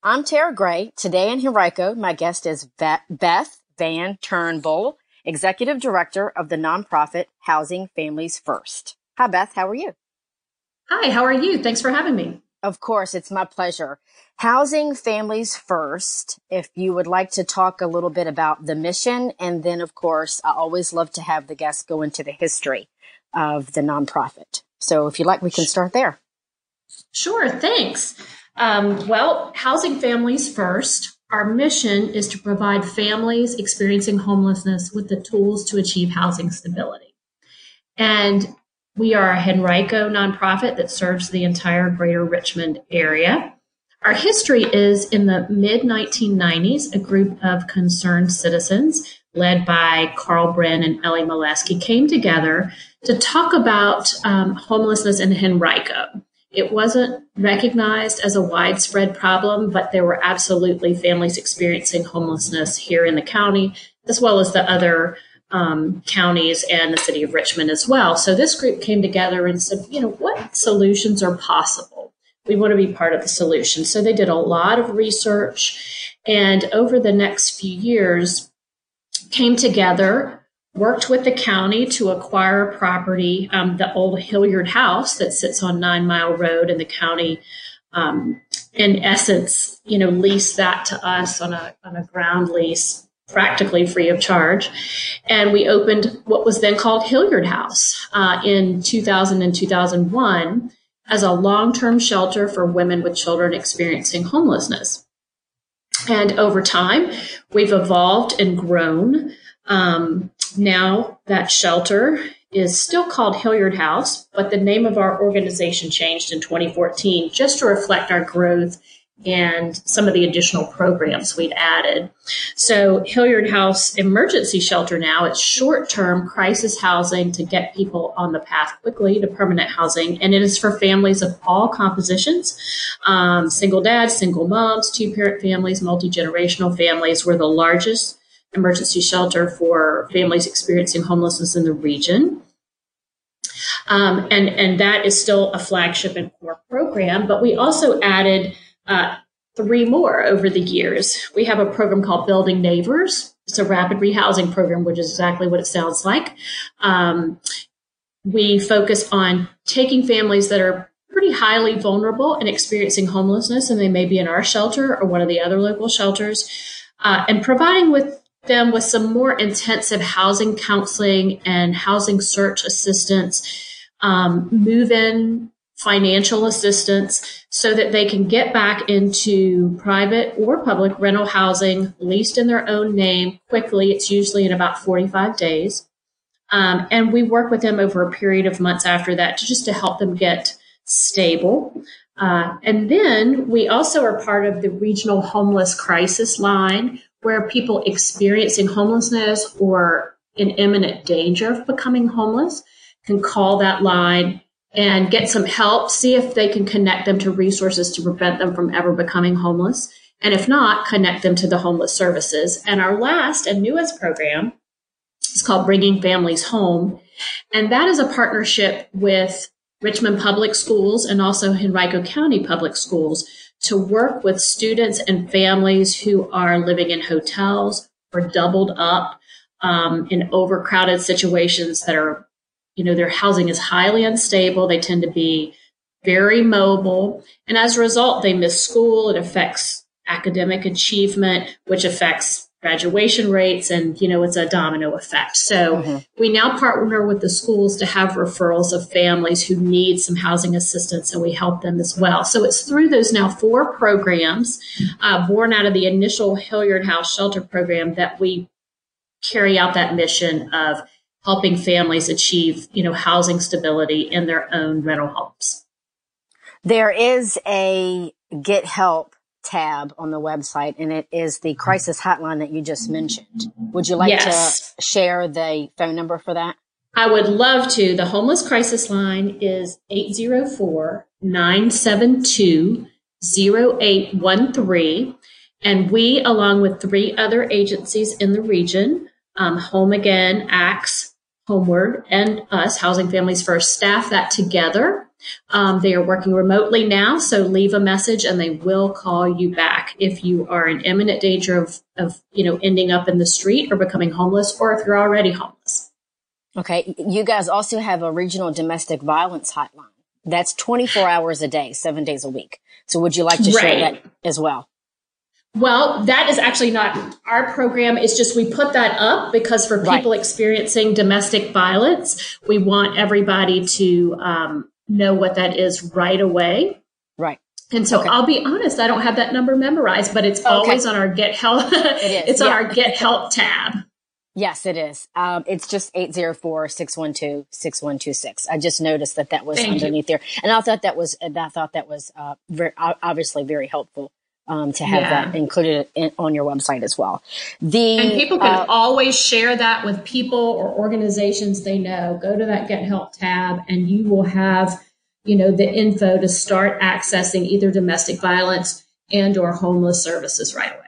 I'm Tara Gray. Today in Hiraico, my guest is Beth Van Turnbull, Executive Director of the nonprofit Housing Families First. Hi, Beth. How are you? Hi, how are you? Thanks for having me. Of course, it's my pleasure. Housing Families First, if you would like to talk a little bit about the mission, and then, of course, I always love to have the guests go into the history of the nonprofit. So if you like, we can start there. Sure, thanks. Well, Housing Families First, our mission is to provide families experiencing homelessness with the tools to achieve housing stability. And we are a Henrico nonprofit that serves the entire greater Richmond area. Our history is in the mid-1990s, a group of concerned citizens led by Carl Bren and Ellie Molesky came together to talk about homelessness in Henrico. It wasn't recognized as a widespread problem, but there were absolutely families experiencing homelessness here in the county, as well as the other counties and the city of Richmond as well. So this group came together and said, you know, what solutions are possible? We want to be part of the solution. So they did a lot of research, and over the next few years came together, worked with the county to acquire a property, the old Hilliard House that sits on 9 Mile Road, and the county, in essence, you know, leased that to us on a ground lease, practically free of charge. And we opened what was then called Hilliard House in 2000 and 2001 as a long-term shelter for women with children experiencing homelessness. And over time, we've evolved and grown. Now that shelter is still called Hilliard House, but the name of our organization changed in 2014 just to reflect our growth and some of the additional programs we've added. So Hilliard House Emergency Shelter now, it's short-term crisis housing to get people on the path quickly to permanent housing, and it is for families of all compositions, single dads, single moms, two-parent families, multi-generational families. We're the largest emergency shelter for families experiencing homelessness in the region. And that is still a flagship and core program, but we also added three more over the years. We have a program called Building Neighbors. It's a rapid rehousing program, which is exactly what it sounds like. We focus on taking families that are pretty highly vulnerable and experiencing homelessness, and they may be in our shelter or one of the other local shelters, and providing with them with some more intensive housing counseling and housing search assistance, move-in financial assistance, so that they can get back into private or public rental housing leased in their own name quickly. It's usually in about 45 days. And we work with them over a period of months after that to help them get stable. And then we also are part of the regional homeless crisis line, where people experiencing homelessness or in imminent danger of becoming homeless can call that line and get some help, see if they can connect them to resources to prevent them from ever becoming homeless. And if not, connect them to the homeless services. And our last and newest program is called Bringing Families Home. And that is a partnership with Richmond Public Schools and also Henrico County Public Schools to work with students and families who are living in hotels or doubled up in overcrowded situations that are, you know, their housing is highly unstable. They tend to be very mobile. And as a result, they miss school. It affects academic achievement, which affects graduation rates. And, you know, it's a domino effect. So we now partner with the schools to have referrals of families who need some housing assistance, and we help them as well. So it's through those now four programs born out of the initial Hilliard House Shelter Program that we carry out that mission of helping families achieve, you know, housing stability in their own rental homes. There is a Get Help tab on the website, and it is the crisis hotline that you just mentioned. Would you like to share the phone number for that? I would love to. The homeless crisis line is 804-972-0813. And we, along with three other agencies in the region, Home Again, Acts, Homeward, and us, Housing Families First, staff that together. They are working remotely now, so leave a message and they will call you back if you are in imminent danger of ending up in the street or becoming homeless, or if you're already homeless. Okay. You guys also have a regional domestic violence hotline. That's 24 hours a day, 7 days a week. So would you like to share that as well? Well, that is actually not our program. It's just we put that up because for people experiencing domestic violence, we want everybody to know what that is right away. Right. And so I'll be honest, I don't have that number memorized, but it's always on our Get Help. It's on our Get Help tab. Yes, it is. It's just 804-612-6126. I just noticed that was underneath there. And I thought that was very, obviously very helpful to have that included on your website as well. And people can always share that with people or organizations they know. Go to that Get Help tab and you will have, the info to start accessing either domestic violence and or homeless services right away.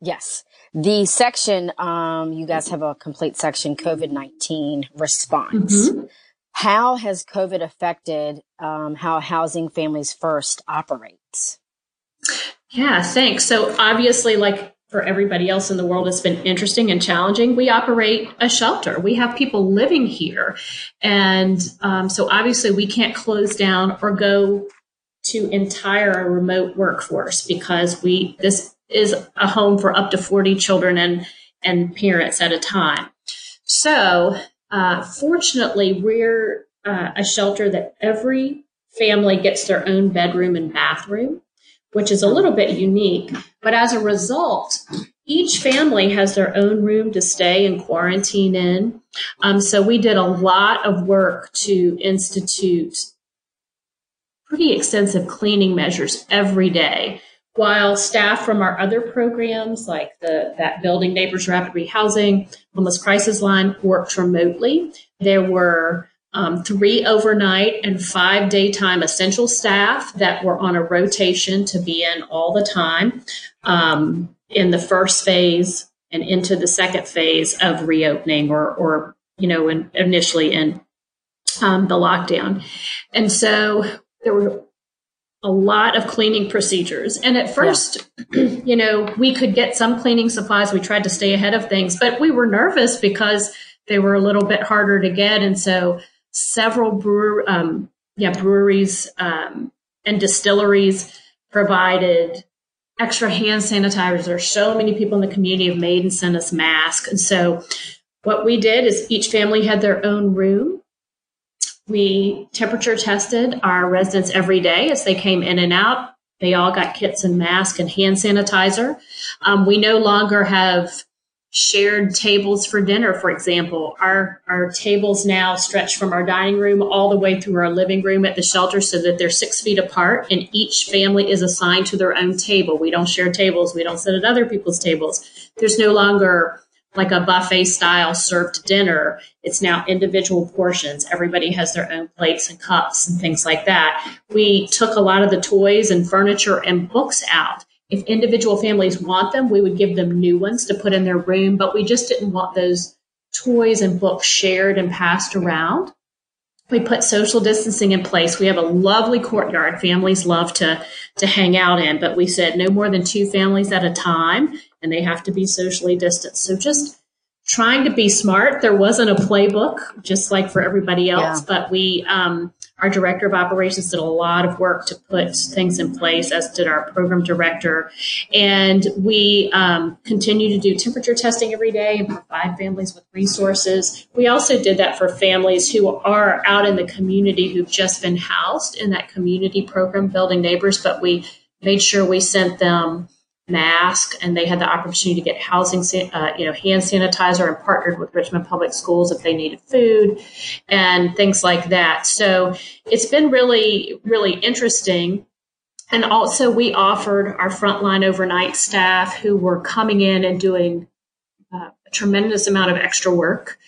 Yes. The section, you guys have a complete section, COVID-19 response. Mm-hmm. How has COVID affected how Housing Families First operates? Yeah, thanks. So obviously, like for everybody else in the world, it's been interesting and challenging. We operate a shelter. We have people living here. And so obviously we can't close down or go to entire remote workforce because this is a home for up to 40 children and parents at a time. So fortunately, we're a shelter that every family gets their own bedroom and bathroom, which is a little bit unique. But as a result, each family has their own room to stay and quarantine in. So we did a lot of work to institute pretty extensive cleaning measures every day, while staff from our other programs, like that Building Neighbors, Rapid Rehousing, Homeless Crisis Line, worked remotely. There were 3 overnight and 5 daytime essential staff that were on a rotation to be in all the time in the first phase and into the second phase of reopening or initially in the lockdown. And so there were a lot of cleaning procedures. And at first, we could get some cleaning supplies. We tried to stay ahead of things, but we were nervous because they were a little bit harder to get. And so several breweries and distilleries provided extra hand sanitizers. There's so many people in the community have made and sent us masks. And so what we did is each family had their own room. We temperature tested our residents every day as they came in and out. They all got kits and masks and hand sanitizer. We no longer have shared tables for dinner, for example. Our tables now stretch from our dining room all the way through our living room at the shelter so that they're 6 feet apart and each family is assigned to their own table. We don't share tables. We don't sit at other people's tables. There's no longer like a buffet style served dinner. It's now individual portions. Everybody has their own plates and cups and things like that. We took a lot of the toys and furniture and books out. If individual families want them, we would give them new ones to put in their room, but we just didn't want those toys and books shared and passed around. We put social distancing in place. We have a lovely courtyard families love to hang out in, but we said no more than 2 families at a time, and they have to be socially distanced. So just trying to be smart. There wasn't a playbook, just like for everybody else, but we, our director of operations did a lot of work to put things in place, as did our program director. And we continue to do temperature testing every day and provide families with resources. We also did that for families who are out in the community who've just been housed in that community program, Building Neighbors, but we made sure we sent them mask, and they had the opportunity to get housing, hand sanitizer, and partnered with Richmond Public Schools if they needed food and things like that. So it's been really, really interesting. And also we offered our frontline overnight staff who were coming in and doing a tremendous amount of extra work,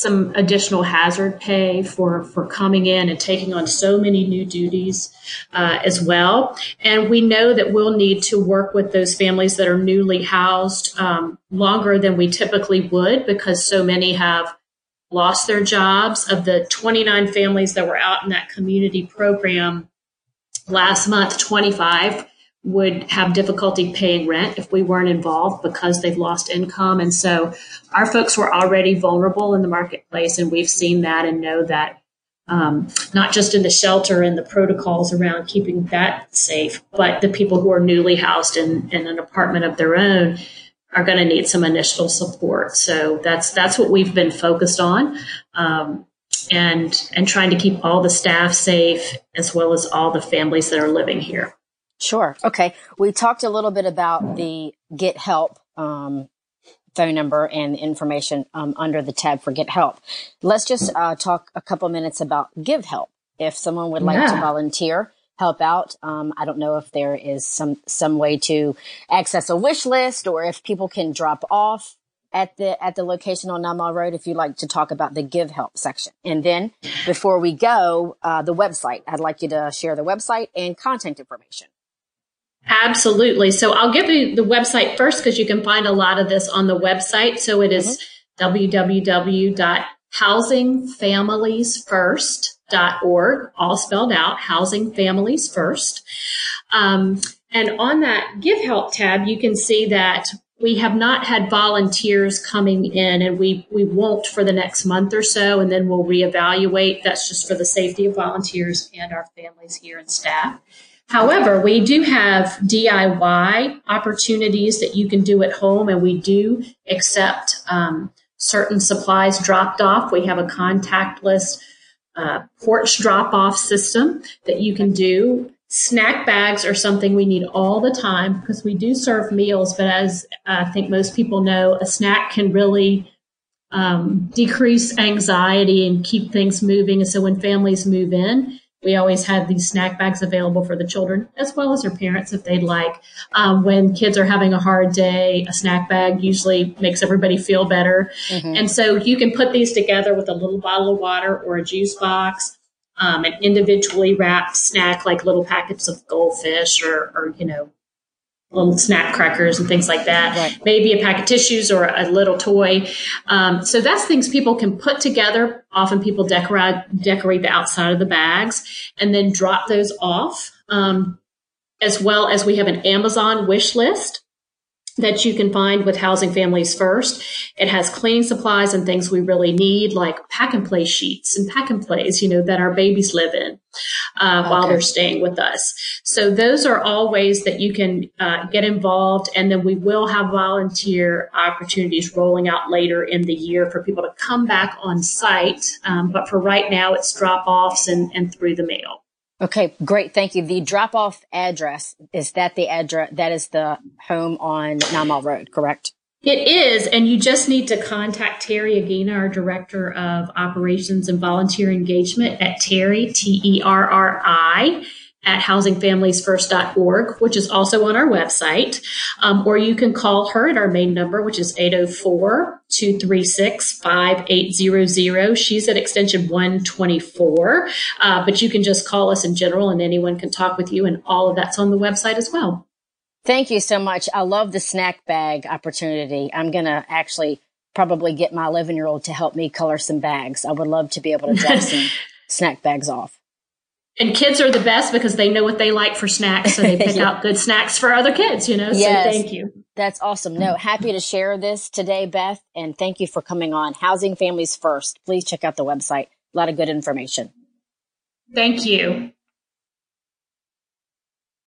some additional hazard pay for coming in and taking on so many new duties as well. And we know that we'll need to work with those families that are newly housed longer than we typically would because so many have lost their jobs. Of the 29 families that were out in that community program last month, 25 would have difficulty paying rent if we weren't involved because they've lost income. And so our folks were already vulnerable in the marketplace, and we've seen that and know that not just in the shelter and the protocols around keeping that safe, but the people who are newly housed in an apartment of their own are going to need some initial support. So that's what we've been focused on, and trying to keep all the staff safe as well as all the families that are living here. Sure. Okay. We talked a little bit about the Get Help phone number and the information under the tab for Get Help. Let's just talk a couple minutes about Give Help. If someone would like to volunteer, help out, I don't know if there is some way to access a wish list, or if people can drop off at the location on 9 Mile Road, if you'd like to talk about the Give Help section. And then before we go, the website, I'd like you to share the website and contact information. Absolutely. So I'll give you the website first, because you can find a lot of this on the website. So it is www.housingfamiliesfirst.org, all spelled out, Housing Families First. And on that Give Help tab, you can see that we have not had volunteers coming in, and we won't for the next month or so, and then we'll reevaluate. That's just for the safety of volunteers and our families here and staff. However, we do have DIY opportunities that you can do at home, and we do accept certain supplies dropped off. We have a contactless porch drop-off system that you can do. Snack bags are something we need all the time because we do serve meals, but as I think most people know, a snack can really decrease anxiety and keep things moving. And so when families move in, we always have these snack bags available for the children as well as their parents if they'd like. When kids are having a hard day, a snack bag usually makes everybody feel better. Mm-hmm. And so you can put these together with a little bottle of water or a juice box, an individually wrapped snack like little packets of goldfish or you know, little snack crackers and things like that, right. Maybe a pack of tissues or a little toy. So that's things people can put together. Often people decorate the outside of the bags and then drop those off, as well as we have an Amazon wish list that you can find with Housing Families First. It has cleaning supplies and things we really need, like pack and play sheets and pack and plays, you know, that our babies live in while they're staying with us. So those are all ways that you can get involved. And then we will have volunteer opportunities rolling out later in the year for people to come back on site. But for right now, it's drop-offs and through the mail. Okay, great. Thank you. The drop-off address, is that the address? That is the home on 9 Mile Road, correct? It is, and you just need to contact Terri Aguina, our Director of Operations and Volunteer Engagement, at Terri, Terri, at housingfamiliesfirst.org, which is also on our website. Or you can call her at our main number, which is 804-236-5800. She's at extension 124. But you can just call us in general, and anyone can talk with you, and all of that's on the website as well. Thank you so much. I love the snack bag opportunity. I'm going to actually probably get my 11-year-old to help me color some bags. I would love to be able to drop some snack bags off. And kids are the best because they know what they like for snacks, so they pick out good snacks for other kids, you know, so thank you. That's awesome. No, happy to share this today, Beth, and thank you for coming on. Housing Families First. Please check out the website. A lot of good information. Thank you.